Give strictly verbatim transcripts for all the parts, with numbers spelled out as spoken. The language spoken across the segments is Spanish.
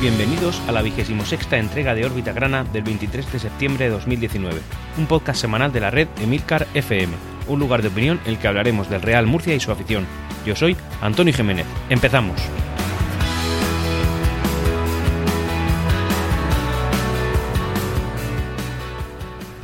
Bienvenidos a la vigésima sexta entrega de Órbita Grana del veintitrés de septiembre de dos mil diecinueve, un podcast semanal de la red Emilcar F M, un lugar de opinión en el que hablaremos del Real Murcia y su afición. Yo soy Antonio Jiménez. ¡Empezamos!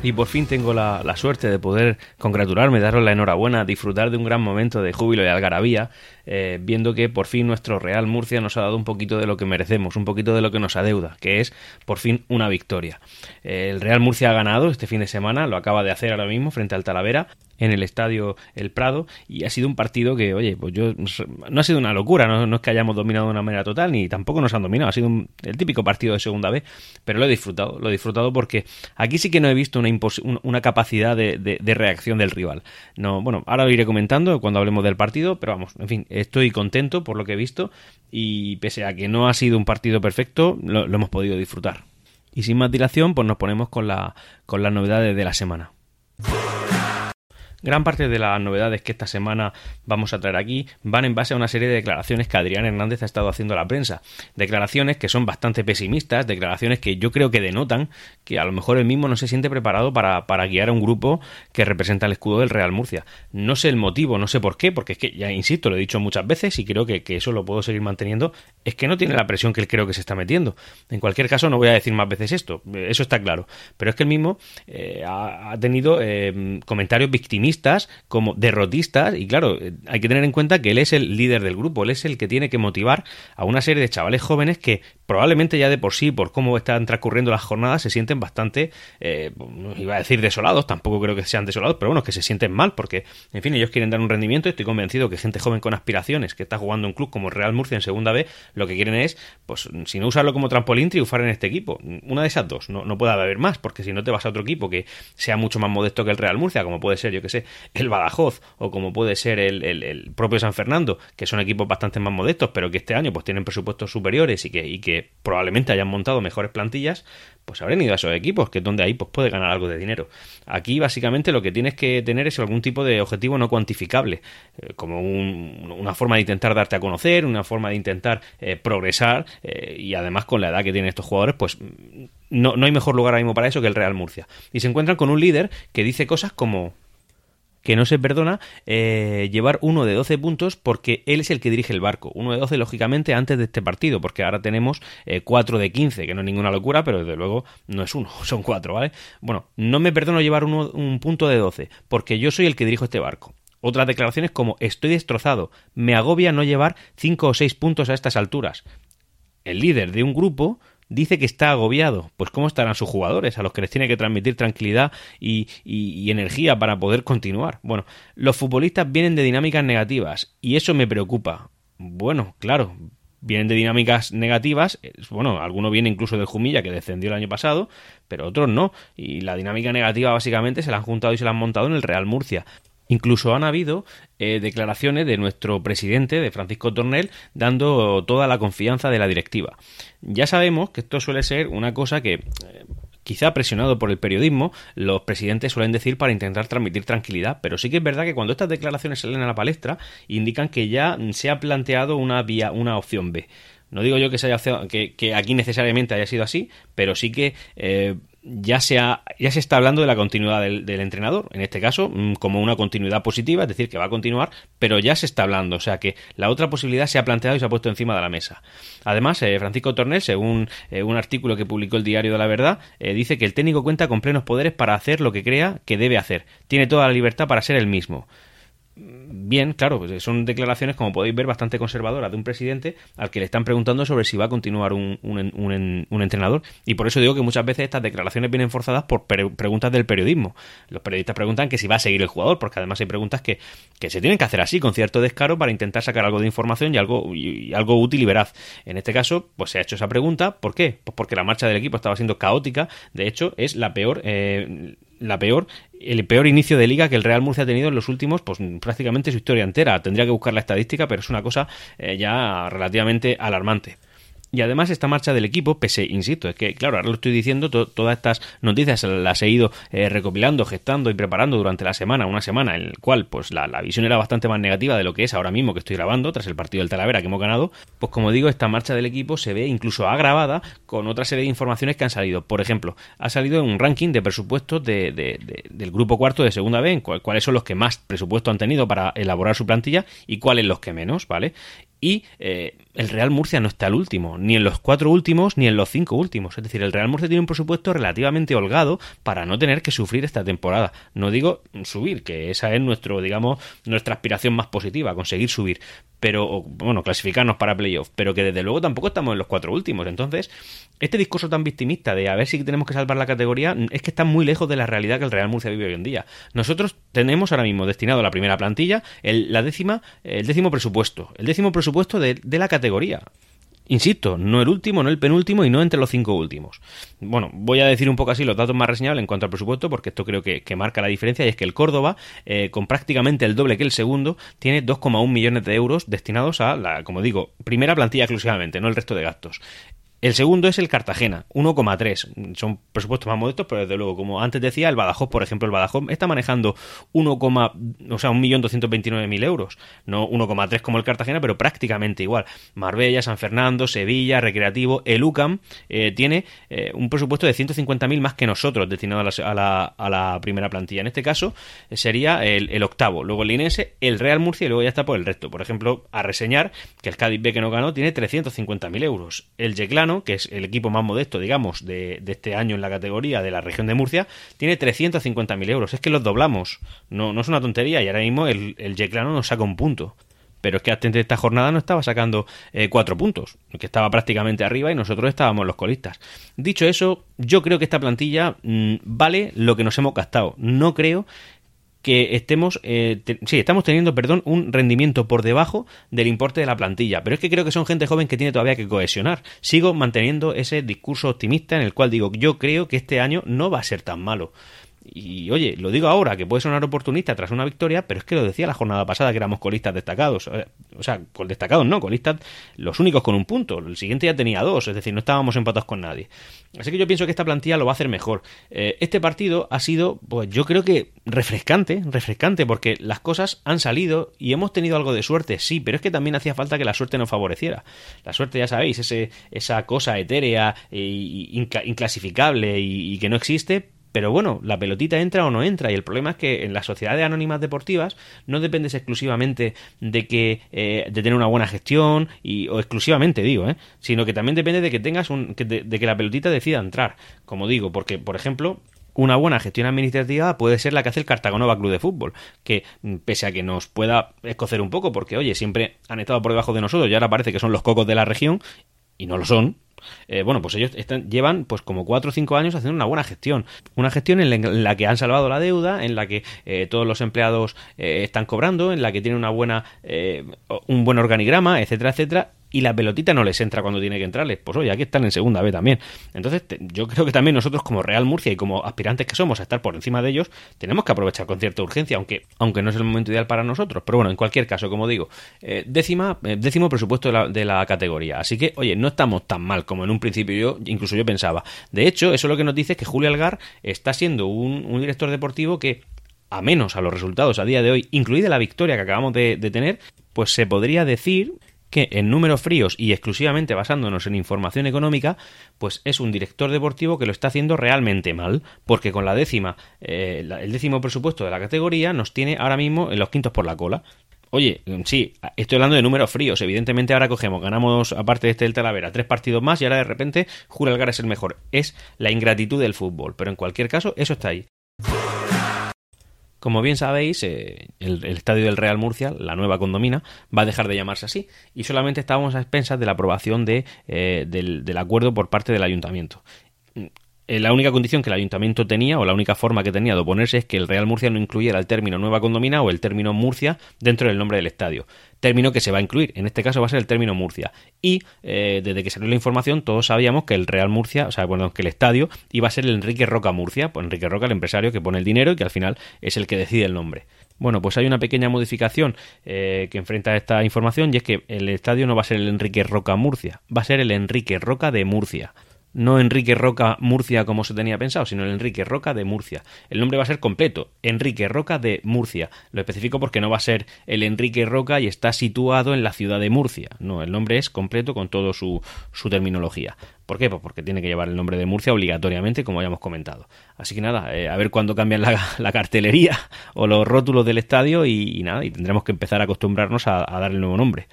Y por fin tengo la, la suerte de poder congratularme, daros la enhorabuena, disfrutar de un gran momento de júbilo y algarabía, eh, viendo que por fin nuestro Real Murcia nos ha dado un poquito de lo que merecemos, un poquito de lo que nos adeuda, que es por fin una victoria. Eh, el Real Murcia ha ganado este fin de semana, lo acaba de hacer ahora mismo frente al Talavera, en el estadio El Prado, y ha sido un partido que, oye, pues yo no ha sido una locura, no, no es que hayamos dominado de una manera total, ni tampoco nos han dominado, ha sido un, el típico partido de segunda B, pero lo he disfrutado, lo he disfrutado porque aquí sí que no he visto una, impos- una capacidad de, de, de reacción del rival. No, bueno, ahora lo iré comentando cuando hablemos del partido, pero vamos, en fin, estoy contento por lo que he visto y pese a que no ha sido un partido perfecto, lo, lo hemos podido disfrutar. Y sin más dilación, pues nos ponemos con, la, con las novedades de la semana. Gran parte de las novedades que esta semana vamos a traer aquí van en base a una serie de declaraciones que Adrián Hernández ha estado haciendo a la prensa. Declaraciones que son bastante pesimistas, declaraciones que yo creo que denotan que a lo mejor él mismo no se siente preparado para, para guiar a un grupo que representa el escudo del Real Murcia. No sé el motivo, no sé por qué, porque es que, ya insisto, lo he dicho muchas veces y creo que, que eso lo puedo seguir manteniendo, es que no tiene la presión que él creo que se está metiendo. En cualquier caso, no voy a decir más veces esto, eso está claro. Pero es que él mismo eh, ha, ha tenido eh, comentarios victimistas, como derrotistas, y claro, hay que tener en cuenta que él es el líder del grupo, él es el que tiene que motivar a una serie de chavales jóvenes que probablemente ya de por sí, por cómo están transcurriendo las jornadas, se sienten bastante, eh, iba a decir desolados, tampoco creo que sean desolados, pero bueno, que se sienten mal, porque en fin, ellos quieren dar un rendimiento y estoy convencido que gente joven con aspiraciones, que está jugando un club como Real Murcia en segunda B, lo que quieren es, pues si no usarlo como trampolín, triunfar en este equipo, una de esas dos, no, no puede haber más, porque si no te vas a otro equipo que sea mucho más modesto que el Real Murcia, como puede ser, yo que sé, el Badajoz o como puede ser el, el, el propio San Fernando, que son equipos bastante más modestos pero que este año pues tienen presupuestos superiores y que, y que probablemente hayan montado mejores plantillas, pues habrán ido a esos equipos, que es donde ahí pues puede ganar algo de dinero. Aquí básicamente lo que tienes que tener es algún tipo de objetivo no cuantificable, eh, como un, una forma de intentar darte a conocer, una forma de intentar eh, progresar, eh, y además con la edad que tienen estos jugadores, pues no, no hay mejor lugar ahora mismo para eso que el Real Murcia. Y se encuentran con un líder que dice cosas como que no se perdona eh, llevar uno de doce puntos porque él es el que dirige el barco. Uno de doce, lógicamente, antes de este partido, porque ahora tenemos eh, cuatro de quince, que no es ninguna locura, pero desde luego no es uno, son cuatro, ¿vale? Bueno, no me perdono llevar uno, un punto de doce, porque yo soy el que dirijo este barco. Otras declaraciones como, estoy destrozado, me agobia no llevar cinco o seis puntos a estas alturas. El líder de un grupo dice que está agobiado. Pues ¿cómo estarán sus jugadores? A los que les tiene que transmitir tranquilidad y, y, y energía para poder continuar. Bueno, los futbolistas vienen de dinámicas negativas y eso me preocupa. Bueno, claro, vienen de dinámicas negativas, bueno, algunos vienen incluso del Jumilla, que descendió el año pasado, pero otros no. Y la dinámica negativa básicamente se la han juntado y se la han montado en el Real Murcia. Incluso han habido eh, declaraciones de nuestro presidente, de Francisco Tornel, dando toda la confianza de la directiva. Ya sabemos que esto suele ser una cosa que, eh, quizá presionado por el periodismo, los presidentes suelen decir para intentar transmitir tranquilidad, pero sí que es verdad que cuando estas declaraciones salen a la palestra, indican que ya se ha planteado una vía, una opción B. No digo yo que, se haya, que, que aquí necesariamente haya sido así, pero sí que eh, ya, se ha, ya se está hablando de la continuidad del, del entrenador, en este caso como una continuidad positiva, es decir, que va a continuar, pero ya se está hablando, o sea que la otra posibilidad se ha planteado y se ha puesto encima de la mesa. Además, eh, Francisco Tornel, según eh, un artículo que publicó el Diario de la Verdad, eh, dice que el técnico cuenta con plenos poderes para hacer lo que crea que debe hacer, tiene toda la libertad para ser el mismo. Bien, claro, pues son declaraciones, como podéis ver, bastante conservadoras de un presidente al que le están preguntando sobre si va a continuar un, un, un, un entrenador, y por eso digo que muchas veces estas declaraciones vienen forzadas por pre- preguntas del periodismo. Los periodistas preguntan que si va a seguir el jugador, porque además hay preguntas que, que se tienen que hacer así, con cierto descaro, para intentar sacar algo de información y algo, y, y algo útil y veraz. En este caso, pues se ha hecho esa pregunta. ¿Por qué? Pues porque la marcha del equipo estaba siendo caótica. De hecho, es la peor... Eh, La peor, el peor inicio de liga que el Real Murcia ha tenido en los últimos, pues prácticamente su historia entera. Tendría que buscar la estadística, pero es una cosa eh, ya relativamente alarmante. Y además esta marcha del equipo, pese, insisto, es que claro, ahora lo estoy diciendo, to- todas estas noticias las he ido eh, recopilando, gestando y preparando durante la semana, una semana en la cual pues la, la visión era bastante más negativa de lo que es ahora mismo que estoy grabando, tras el partido del Talavera que hemos ganado, pues como digo, esta marcha del equipo se ve incluso agravada con otra serie de informaciones que han salido. Por ejemplo, ha salido un ranking de presupuestos de, de, de, del grupo cuarto de segunda B, en cu- cuáles son los que más presupuesto han tenido para elaborar su plantilla y cuáles los que menos, ¿vale? Y eh, el Real Murcia no está al último, ni en los cuatro últimos, ni en los cinco últimos. Es decir, el Real Murcia tiene un presupuesto relativamente holgado para no tener que sufrir esta temporada. No digo subir, que esa es nuestro, digamos, nuestra aspiración más positiva, conseguir subir, pero o, bueno, clasificarnos para playoff, pero que desde luego tampoco estamos en los cuatro últimos. Entonces, este discurso tan victimista de a ver si tenemos que salvar la categoría es que está muy lejos de la realidad que el Real Murcia vive hoy en día. Nosotros tenemos ahora mismo destinado a la primera plantilla el, la décima, el décimo presupuesto, el décimo presupuesto puesto de, de la categoría. Insisto, no el último, no el penúltimo y no entre los cinco últimos. Bueno, voy a decir un poco así los datos más reseñables en cuanto al presupuesto, porque esto creo que, que marca la diferencia, y es que el Córdoba, eh, con prácticamente el doble que el segundo, tiene dos coma uno millones de euros destinados a la, como digo, primera plantilla exclusivamente, no el resto de gastos. El segundo es el Cartagena, uno coma tres. Son presupuestos más modestos, pero desde luego, como antes decía, el Badajoz, por ejemplo, el Badajoz está manejando uno, o sea, un millón doscientos veintinueve mil euros. No uno coma tres como el Cartagena, pero prácticamente igual. Marbella, San Fernando, Sevilla, Recreativo, el UCAM eh, tiene eh, un presupuesto de ciento cincuenta mil más que nosotros destinado a la, a la, a la primera plantilla. En este caso eh, sería el, el octavo, luego el Linense, el Real Murcia y luego ya está por el resto. Por ejemplo, a reseñar que el Cádiz B, que no ganó, tiene trescientos cincuenta mil euros. El Yeclano, que es el equipo más modesto, digamos, de, de este año en la categoría de la región de Murcia, tiene trescientos cincuenta mil euros. Es que los doblamos. No, no es una tontería, y ahora mismo el, el Yeclano nos saca un punto. Pero es que antes de esta jornada no estaba sacando eh, cuatro puntos, que estaba prácticamente arriba y nosotros estábamos los colistas. Dicho eso, yo creo que esta plantilla mmm, vale lo que nos hemos gastado. No creo que estemos, eh, te, sí, estamos teniendo, perdón, un rendimiento por debajo del importe de la plantilla, pero es que creo que son gente joven que tiene todavía que cohesionar. Sigo manteniendo ese discurso optimista en el cual digo, yo creo que este año no va a ser tan malo. Y oye, lo digo ahora, que puede sonar oportunista tras una victoria, pero es que lo decía la jornada pasada, que éramos colistas destacados, o sea, destacados no, colistas los únicos con un punto, el siguiente ya tenía dos, es decir, no estábamos empatados con nadie. Así que yo pienso que esta plantilla lo va a hacer mejor. Eh, este partido ha sido, pues yo creo que refrescante, refrescante, porque las cosas han salido y hemos tenido algo de suerte, sí, pero es que también hacía falta que la suerte nos favoreciera. La suerte, ya sabéis, ese, esa cosa etérea e inca, inclasificable y, y que no existe, pero bueno, la pelotita entra o no entra, y el problema es que en las sociedades anónimas deportivas no dependes exclusivamente de que eh, de tener una buena gestión, y, o exclusivamente digo, eh, sino que también depende de que tengas un, que de, de que la pelotita decida entrar, como digo, porque por ejemplo, una buena gestión administrativa puede ser la que hace el Cartagonova Club de Fútbol, que pese a que nos pueda escocer un poco, porque oye, siempre han estado por debajo de nosotros y ahora parece que son los cocos de la región y no lo son. Eh, bueno, pues ellos están, llevan pues como cuatro o cinco años haciendo una buena gestión, una gestión en la, en la que han salvado la deuda, en la que eh, todos los empleados eh, están cobrando, en la que tienen una buena, eh, un buen organigrama, etcétera, etcétera, y la pelotita no les entra cuando tiene que entrarles. Pues oye, aquí están en segunda B también. Entonces te, yo creo que también nosotros como Real Murcia y como aspirantes que somos a estar por encima de ellos, tenemos que aprovechar con cierta urgencia, aunque, aunque no es el momento ideal para nosotros, pero bueno, en cualquier caso, como digo, eh, décima, eh, décimo presupuesto de la, de la categoría, así que oye, no estamos tan mal como en un principio yo, incluso yo pensaba. De hecho, eso es lo que nos dice, que Julio Algar está siendo un, un director deportivo que, a menos a los resultados a día de hoy, incluida la victoria que acabamos de, de tener, pues se podría decir que en números fríos y exclusivamente basándonos en información económica, pues es un director deportivo que lo está haciendo realmente mal, porque con la décima, eh, la, el décimo presupuesto de la categoría nos tiene ahora mismo en los quintos por la cola. Oye, sí, estoy hablando de números fríos, evidentemente ahora cogemos, ganamos, aparte de este del Talavera, tres partidos más y ahora de repente Julio Algar es el mejor. Es la ingratitud del fútbol, pero en cualquier caso, eso está ahí. Como bien sabéis, eh, el, el estadio del Real Murcia, la Nueva Condomina, va a dejar de llamarse así, y solamente estábamos a expensas de la aprobación de, eh, del, del acuerdo por parte del ayuntamiento. La única condición que el ayuntamiento tenía, o la única forma que tenía de oponerse, es que el Real Murcia no incluyera el término Nueva Condomina o el término Murcia dentro del nombre del estadio. Término que se va a incluir, en este caso va a ser el término Murcia. Y eh, desde que salió la información todos sabíamos que el Real Murcia, o sea, bueno, que el estadio iba a ser el Enrique Roca Murcia, pues Enrique Roca, el empresario que pone el dinero y que al final es el que decide el nombre. Bueno, pues hay una pequeña modificación eh, que enfrenta esta información, y es que el estadio no va a ser el Enrique Roca Murcia, va a ser el Enrique Roca de Murcia. No Enrique Roca Murcia como se tenía pensado, sino el Enrique Roca de Murcia. El nombre va a ser completo, Enrique Roca de Murcia. Lo especifico porque no va a ser el Enrique Roca y está situado en la ciudad de Murcia. No, el nombre es completo con toda su, su terminología. ¿Por qué? Pues porque tiene que llevar el nombre de Murcia obligatoriamente, como ya hemos comentado. Así que nada, eh, a ver cuándo cambian la, la cartelería o los rótulos del estadio y, y nada, y tendremos que empezar a acostumbrarnos a, a darle el nuevo nombre.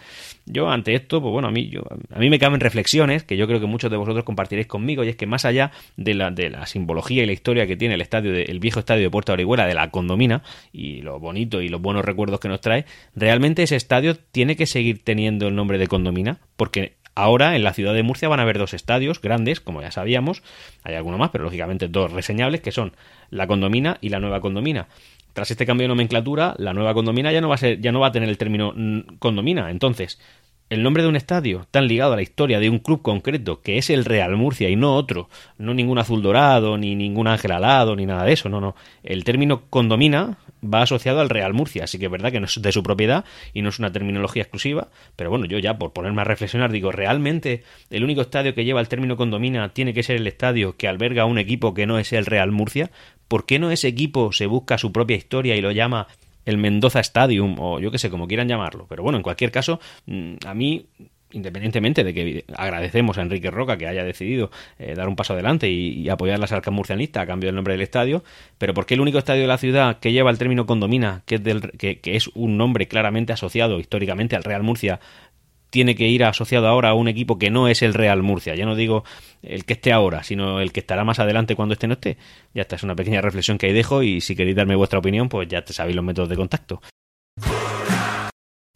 Yo ante esto, pues bueno, a mí, yo, a mí me caben reflexiones que yo creo que muchos de vosotros compartiréis conmigo, y es que más allá de la, de la simbología y la historia que tiene el estadio, de, el viejo estadio de Puerto Arigüera, de la Condomina, y lo bonito y los buenos recuerdos que nos trae, realmente ese estadio tiene que seguir teniendo el nombre de Condomina, porque ahora en la ciudad de Murcia van a haber dos estadios grandes, como ya sabíamos, hay alguno más, pero lógicamente dos reseñables, que son la Condomina y la Nueva Condomina. Tras este cambio de nomenclatura, la Nueva Condomina ya no va a ser, ya no va a tener el término Condomina. Entonces, el nombre de un estadio tan ligado a la historia de un club concreto, que es el Real Murcia y no otro, no ningún azul dorado, ni ningún ángel alado, ni nada de eso, no, no. El término Condomina va asociado al Real Murcia, así que es verdad que no es de su propiedad y no es una terminología exclusiva, pero bueno, yo ya por ponerme a reflexionar digo, ¿realmente el único estadio que lleva el término Condomina tiene que ser el estadio que alberga un equipo que no es el Real Murcia? ¿Por qué no ese equipo se busca su propia historia y lo llama el Mendoza Stadium o yo que sé, como quieran llamarlo? Pero bueno, en cualquier caso, a mí, independientemente de que agradecemos a Enrique Roca que haya decidido eh, dar un paso adelante y, y apoyar las arcas murcianistas a cambio del nombre del estadio, pero ¿por qué el único estadio de la ciudad que lleva el término Condomina, que es, del, que, que es un nombre claramente asociado históricamente al Real Murcia, tiene que ir asociado ahora a un equipo que no es el Real Murcia? Ya no digo el que esté ahora, sino el que estará más adelante cuando este no esté. Ya está, es una pequeña reflexión que ahí dejo, y si queréis darme vuestra opinión, pues ya sabéis los métodos de contacto.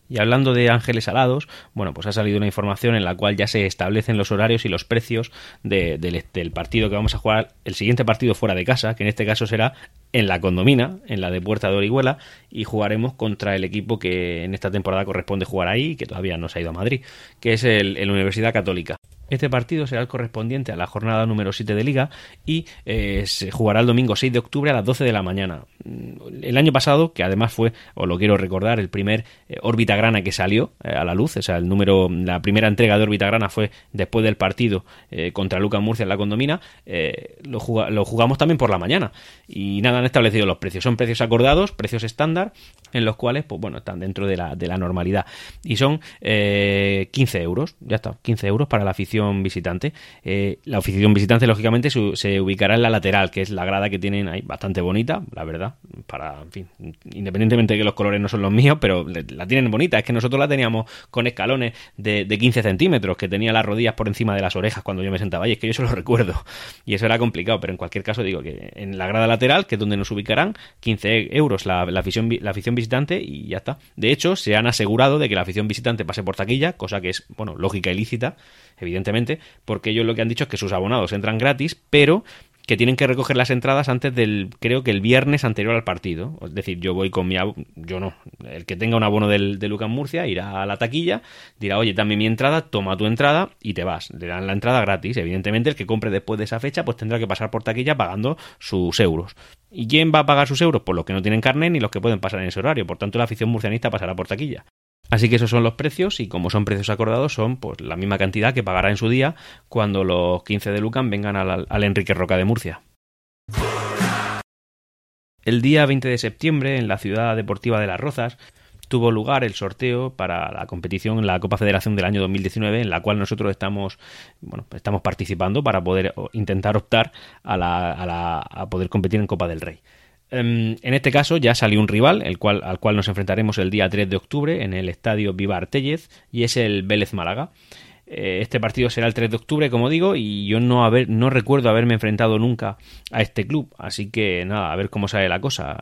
Y hablando de ángeles alados, bueno, pues ha salido una información en la cual ya se establecen los horarios y los precios de, de, del partido que vamos a jugar, el siguiente partido fuera de casa, que en este caso será en la Condomina, en la de Puerta de Orihuela, y jugaremos contra el equipo que en esta temporada corresponde jugar ahí y que todavía no se ha ido a Madrid, que es el, el Universidad Católica. Este partido será el correspondiente a la jornada número siete de Liga y eh, se jugará el domingo seis de octubre a las doce de la mañana. El año pasado, que además fue, os lo quiero recordar, el primer eh, Órbita Grana que salió eh, a la luz, o sea, el número, la primera entrega de Órbita Grana fue después del partido eh, contra Luca Murcia en la Condomina, eh, lo, jug- lo jugamos también por la mañana y nada, han establecido los precios. Son precios acordados, precios estándar, en los cuales, pues bueno, están dentro de la, de la normalidad y son eh, quince euros, ya está, quince euros para la afición visitante. Eh, la afición visitante lógicamente su, se ubicará en la lateral, que es la grada que tienen ahí, bastante bonita, la verdad, para, en fin, independientemente de que los colores no son los míos, pero la tienen bonita. Es que nosotros la teníamos con escalones de, de quince centímetros, que tenía las rodillas por encima de las orejas cuando yo me sentaba, y es que yo eso lo recuerdo, y eso era complicado, pero en cualquier caso digo que en la grada lateral, que es donde nos ubicarán, quince euros la, la, afición, la afición visitante y ya está. De hecho, se han asegurado de que la afición visitante pase por taquilla, cosa que es, bueno, lógica y lícita, evidentemente, porque ellos lo que han dicho es que sus abonados entran gratis, pero que tienen que recoger las entradas antes del, creo que el viernes anterior al partido. Es decir, yo voy con mi abono, yo no, el que tenga un abono del, de Lucas Murcia irá a la taquilla, dirá, oye, dame mi entrada, toma tu entrada y te vas. Le dan la entrada gratis. Evidentemente, el que compre después de esa fecha pues tendrá que pasar por taquilla pagando sus euros. ¿Y quién va a pagar sus euros? Pues los que no tienen carnet ni los que pueden pasar en ese horario. Por tanto, la afición murcianista pasará por taquilla. Así que esos son los precios, y como son precios acordados, son pues la misma cantidad que pagará en su día cuando los quince de Lucan vengan al, al Enrique Roca de Murcia. El día veinte de septiembre, en la ciudad deportiva de Las Rozas, tuvo lugar el sorteo para la competición en la Copa Federación del año dos mil diecinueve, en la cual nosotros estamos, bueno, estamos participando para poder intentar optar a, la, a, la, a poder competir en Copa del Rey. En este caso ya salió un rival el cual, al cual nos enfrentaremos el día tres de octubre en el estadio Vivar Tellez, y es el Vélez Málaga. Este partido será el tres de octubre, como digo, y yo no, haber, no recuerdo haberme enfrentado nunca a este club, así que nada, a ver cómo sale la cosa.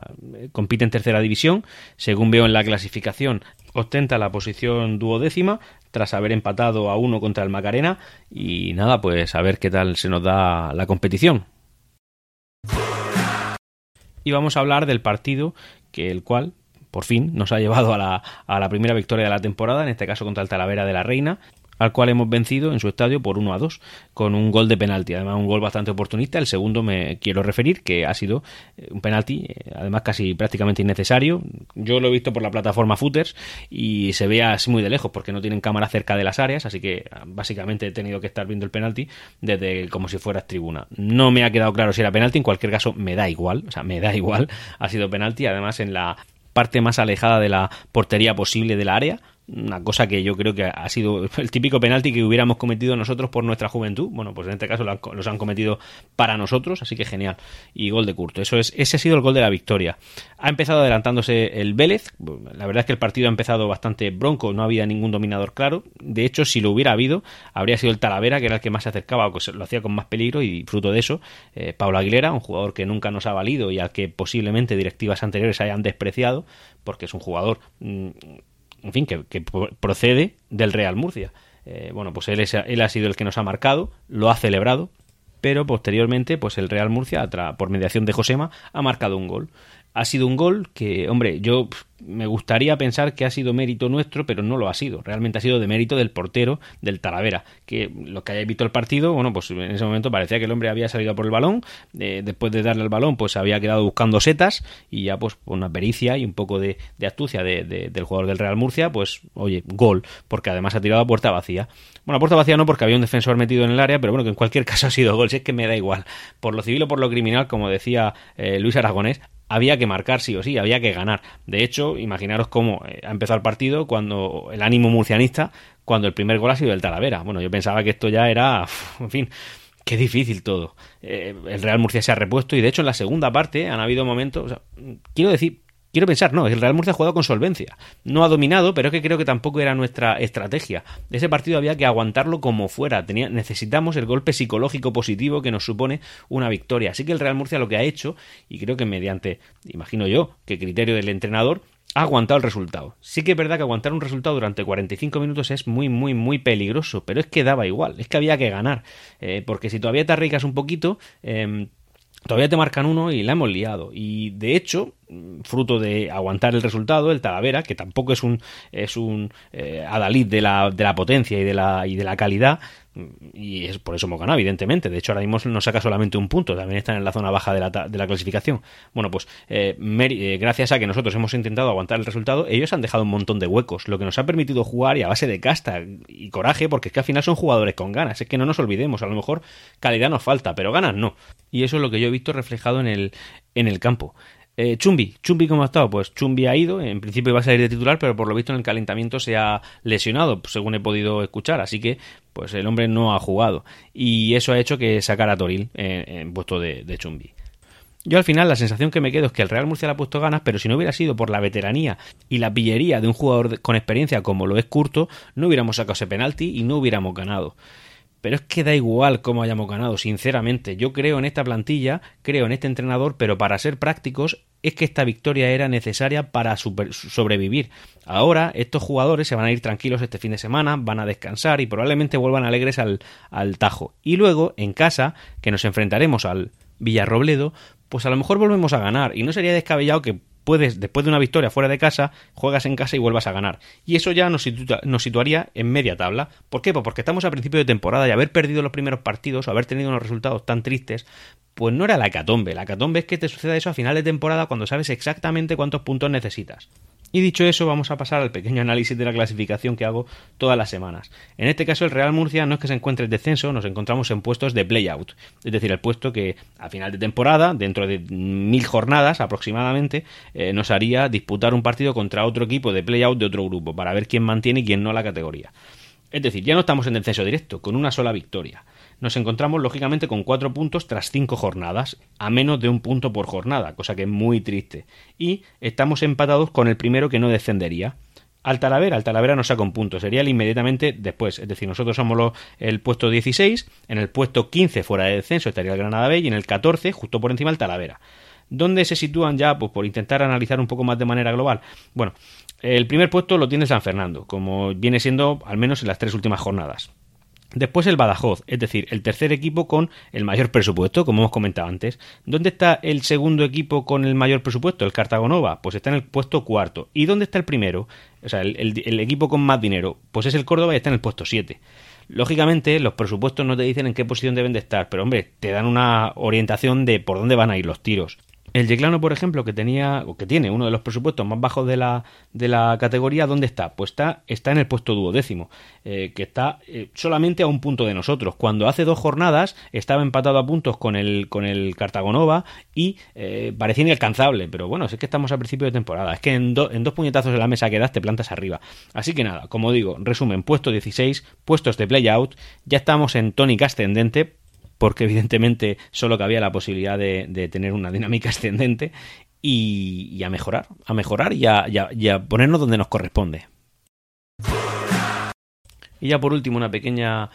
Compite en tercera división, según veo en la clasificación, ostenta la posición duodécima tras haber empatado a uno contra el Macarena, y nada, pues a ver qué tal se nos da la competición. Y vamos a hablar del partido que el cual, por fin, nos ha llevado a la, a la primera victoria de la temporada, en este caso contra el Talavera de la Reina. al cual hemos vencido en su estadio por uno a dos con un gol de penalti, además un gol bastante oportunista. El segundo me quiero referir, que ha sido un penalti además casi prácticamente innecesario. Yo lo he visto por la plataforma Footers y se ve así muy de lejos porque no tienen cámara cerca de las áreas, así que básicamente he tenido que estar viendo el penalti desde como si fueras tribuna. No me ha quedado claro si era penalti, en cualquier caso me da igual, o sea, me da igual, ha sido penalti, además en la parte más alejada de la portería posible del área. Una cosa que yo creo que ha sido el típico penalti que hubiéramos cometido nosotros por nuestra juventud. Bueno, pues en este caso los han cometido para nosotros, así que genial. Y gol de Curto. Eso es, ese ha sido el gol de la victoria. Ha empezado adelantándose el Vélez. La verdad es que el partido ha empezado bastante bronco. No había ningún dominador claro. De hecho, si lo hubiera habido, habría sido el Talavera, que era el que más se acercaba o que lo hacía con más peligro, y fruto de eso, eh, Pablo Aguilera, un jugador que nunca nos ha valido y al que posiblemente directivas anteriores hayan despreciado, porque es un jugador... Mmm, en fin, que, que procede del Real Murcia. Eh, bueno, pues él, es, él ha sido el que nos ha marcado, lo ha celebrado, pero posteriormente pues el Real Murcia, por mediación de Josema, ha marcado un gol. Ha sido un gol que, hombre, yo me gustaría pensar que ha sido mérito nuestro, pero no lo ha sido. Realmente ha sido de mérito del portero del Talavera, que los que hayáis visto el partido, bueno, pues en ese momento parecía que el hombre había salido por el balón, eh, después de darle al balón pues había quedado buscando setas y ya pues con una pericia y un poco de, de astucia de, de, del jugador del Real Murcia, pues oye, gol, porque además ha tirado a puerta vacía. Bueno, a puerta vacía no, porque había un defensor metido en el área, pero bueno, que en cualquier caso ha sido gol, si es que me da igual. Por lo civil o por lo criminal, como decía eh, Luis Aragonés, había que marcar sí o sí, había que ganar. De hecho, imaginaros cómo ha empezado el partido, cuando el ánimo murcianista, cuando el primer gol ha sido el Talavera. Bueno, yo pensaba que esto ya era... en fin, qué difícil todo. Eh, el Real Murcia se ha repuesto y de hecho en la segunda parte han habido momentos... O sea, quiero decir... Quiero pensar, no, el Real Murcia ha jugado con solvencia. No ha dominado, pero es que creo que tampoco era nuestra estrategia. Ese partido había que aguantarlo como fuera. Tenía, necesitamos el golpe psicológico positivo que nos supone una victoria. Así que el Real Murcia lo que ha hecho, y creo que mediante, imagino yo, que criterio del entrenador, ha aguantado el resultado. Sí que es verdad que aguantar un resultado durante cuarenta y cinco minutos es muy, muy, muy peligroso, pero es que daba igual, es que había que ganar. Eh, porque si todavía te arriesgas un poquito... Eh, Todavía te marcan uno y la hemos liado. Y de hecho, fruto de aguantar el resultado, el Talavera, que tampoco es un es un eh, adalid de la de la potencia y de la y de la calidad, y es por eso hemos ganado, evidentemente. De hecho, ahora mismo no saca solamente un punto, también están en la zona baja de la, de la clasificación. Bueno, pues eh, Mary, eh, gracias a que nosotros hemos intentado aguantar el resultado, ellos han dejado un montón de huecos, lo que nos ha permitido jugar, y a base de casta y coraje, porque es que al final son jugadores con ganas. Es que no nos olvidemos, a lo mejor calidad nos falta, pero ganas no, y eso es lo que yo he visto reflejado en el, en el campo. Eh, Chumbi, Chumbi ¿cómo ha estado? Pues Chumbi ha ido, en principio iba a salir de titular, pero por lo visto en el calentamiento se ha lesionado, según he podido escuchar, así que pues el hombre no ha jugado, y eso ha hecho que sacara a Toril en, en puesto de, de Chumbi. Yo al final la sensación que me quedo es que el Real Murcia le ha puesto ganas, pero si no hubiera sido por la veteranía y la pillería de un jugador con experiencia como lo es Curto, no hubiéramos sacado ese penalti y no hubiéramos ganado. Pero es que da igual cómo hayamos ganado, sinceramente. Yo creo en esta plantilla, creo en este entrenador, pero para ser prácticos, es que esta victoria era necesaria para super, sobrevivir. Ahora estos jugadores se van a ir tranquilos este fin de semana, van a descansar y probablemente vuelvan alegres al, al Tajo. Y luego, en casa, que nos enfrentaremos al Villarrobledo, pues a lo mejor volvemos a ganar. Y no sería descabellado que puedes, después de una victoria fuera de casa, juegas en casa y vuelvas a ganar. Y eso ya nos, situa, nos situaría en media tabla. ¿Por qué? Pues porque estamos a principio de temporada y haber perdido los primeros partidos o haber tenido unos resultados tan tristes, pues no era la hecatombe. La hecatombe es que te suceda eso a final de temporada cuando sabes exactamente cuántos puntos necesitas. Y dicho eso, vamos a pasar al pequeño análisis de la clasificación que hago todas las semanas. En este caso, el Real Murcia no es que se encuentre en descenso, nos encontramos en puestos de play-out. Es decir, el puesto que a final de temporada, dentro de mil jornadas aproximadamente, eh, nos haría disputar un partido contra otro equipo de play-out de otro grupo, para ver quién mantiene y quién no la categoría. Es decir, ya no estamos en descenso directo, con una sola victoria. Nos encontramos lógicamente con cuatro puntos tras cinco jornadas, a menos de un punto por jornada, cosa que es muy triste. Y estamos empatados con el primero que no descendería. Al Talavera, al Talavera no saca un punto, sería el inmediatamente después. Es decir, nosotros somos los, el puesto dieciséis, en el puesto quince fuera de descenso estaría el Granada B y en el catorce justo por encima el Talavera. ¿Dónde se sitúan ya? Pues por intentar analizar un poco más de manera global. Bueno, el primer puesto lo tiene San Fernando, como viene siendo al menos en las tres últimas jornadas. Después el Badajoz, es decir, el tercer equipo con el mayor presupuesto, como hemos comentado antes. ¿Dónde está el segundo equipo con el mayor presupuesto? El Cartagonova, pues está en el puesto cuarto. ¿Y dónde está el primero? O sea, el, el, el equipo con más dinero, pues es el Córdoba y está en el puesto siete. Lógicamente, los presupuestos no te dicen en qué posición deben de estar, pero hombre, te dan una orientación de por dónde van a ir los tiros. El Yeclano, por ejemplo, que tenía o que tiene uno de los presupuestos más bajos de la de la categoría, ¿dónde está? Pues está, está en el puesto duodécimo, eh, que está eh, solamente a un punto de nosotros. Cuando hace dos jornadas estaba empatado a puntos con el con el Cartagonova y eh, parecía inalcanzable, pero bueno, es que estamos a principio de temporada. Es que en, do, en dos puñetazos de la mesa que das te plantas arriba. Así que nada, como digo, resumen, puesto dieciséis, puestos de play-out, ya estamos en tónica ascendente, porque evidentemente solo cabía la posibilidad de, de tener una dinámica ascendente y, y a mejorar, a mejorar y a, y, a, y a ponernos donde nos corresponde. Y ya por último, una pequeña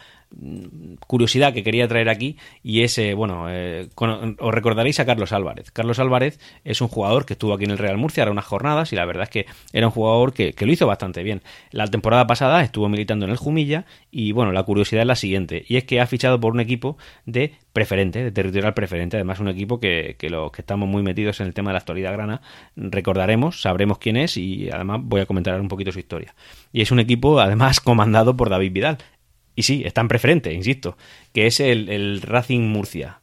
curiosidad que quería traer aquí, y es, eh, bueno, eh, con, os recordaréis a Carlos Álvarez. Carlos Álvarez es un jugador que estuvo aquí en el Real Murcia ahora unas jornadas, y la verdad es que era un jugador que, que lo hizo bastante bien. La temporada pasada estuvo militando en el Jumilla, y bueno, la curiosidad es la siguiente, y es que ha fichado por un equipo de preferente, de territorial preferente, además un equipo que, que los que estamos muy metidos en el tema de la actualidad grana recordaremos, sabremos quién es, y además voy a comentar un poquito su historia. Y es un equipo además comandado por David Vidal. Y sí, está en preferente, insisto, que es el, el Racing Murcia.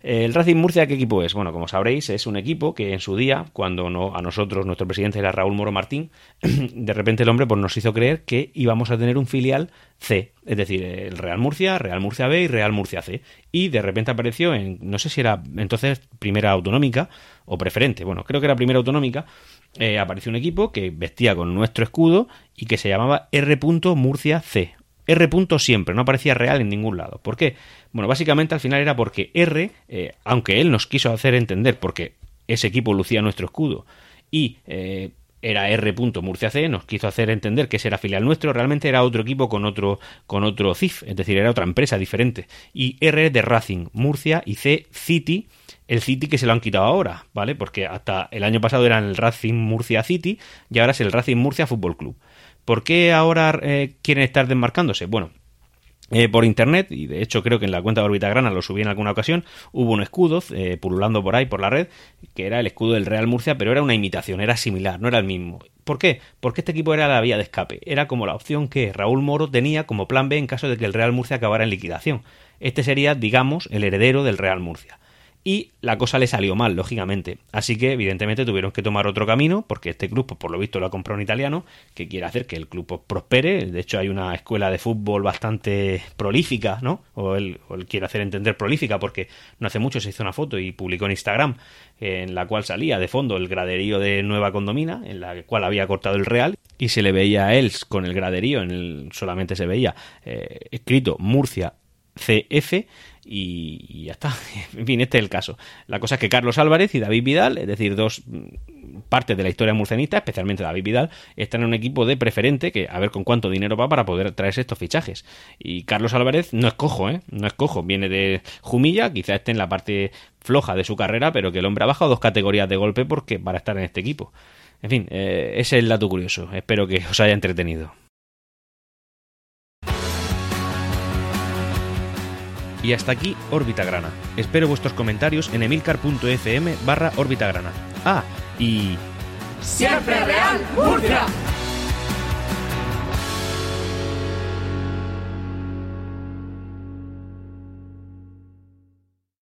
¿El Racing Murcia qué equipo es? Bueno, como sabréis, es un equipo que en su día, cuando no, a nosotros, nuestro presidente era Raúl Moro Martín, de repente el hombre pues, nos hizo creer que íbamos a tener un filial C, es decir, el Real Murcia, Real Murcia B y Real Murcia C. Y de repente apareció, en, no sé si era entonces primera autonómica o preferente, bueno, creo que era primera autonómica, eh, apareció un equipo que vestía con nuestro escudo y que se llamaba R. Murcia C. R. siempre, no aparecía Real en ningún lado. ¿Por qué? Bueno, básicamente al final era porque R, eh, aunque él nos quiso hacer entender, porque ese equipo lucía nuestro escudo, y eh, era R. Murcia C, nos quiso hacer entender que ese era filial nuestro, realmente era otro equipo con otro con otro C I F, es decir, era otra empresa diferente. Y R de Racing Murcia y C City, el City que se lo han quitado ahora, ¿vale? Porque hasta el año pasado eran el Racing Murcia City y ahora es el Racing Murcia Fútbol Club. ¿Por qué ahora eh, quieren estar desmarcándose? Bueno, eh, por internet, y de hecho creo que en la cuenta de Órbita Grana lo subí en alguna ocasión, hubo un escudo eh, pululando por ahí, por la red, que era el escudo del Real Murcia, pero era una imitación, era similar, no era el mismo. ¿Por qué? Porque este equipo era la vía de escape, era como la opción que Raúl Moro tenía como plan B en caso de que el Real Murcia acabara en liquidación. Este sería, digamos, el heredero del Real Murcia. Y la cosa le salió mal, lógicamente. Así que, evidentemente, tuvieron que tomar otro camino, porque este club, pues, por lo visto, lo ha comprado un italiano, que quiere hacer que el club pues, prospere. De hecho, hay una escuela de fútbol bastante prolífica, ¿no? O él, o él quiere hacer entender prolífica, porque no hace mucho se hizo una foto y publicó en Instagram, en la cual salía de fondo el graderío de Nueva Condomina, en la cual había cortado el Real, y se le veía a él con el graderío, en el, solamente se veía eh, escrito Murcia C F, y ya está. En fin, este es el caso. La cosa es que Carlos Álvarez y David Vidal, es decir, dos partes de la historia murcianista, especialmente David Vidal, están en un equipo de preferente que a ver con cuánto dinero va para poder traerse estos fichajes. Y Carlos Álvarez no es cojo, ¿eh? No es cojo. Viene de Jumilla, quizá esté en la parte floja de su carrera, pero que el hombre ha bajado dos categorías de golpe porque para estar en este equipo. En fin, eh, ese es el dato curioso. Espero que os haya entretenido. Y hasta aquí Órbita Grana. Espero vuestros comentarios en emilcar punto f m barra Órbita Grana. Ah, y... ¡Siempre Real Murcia!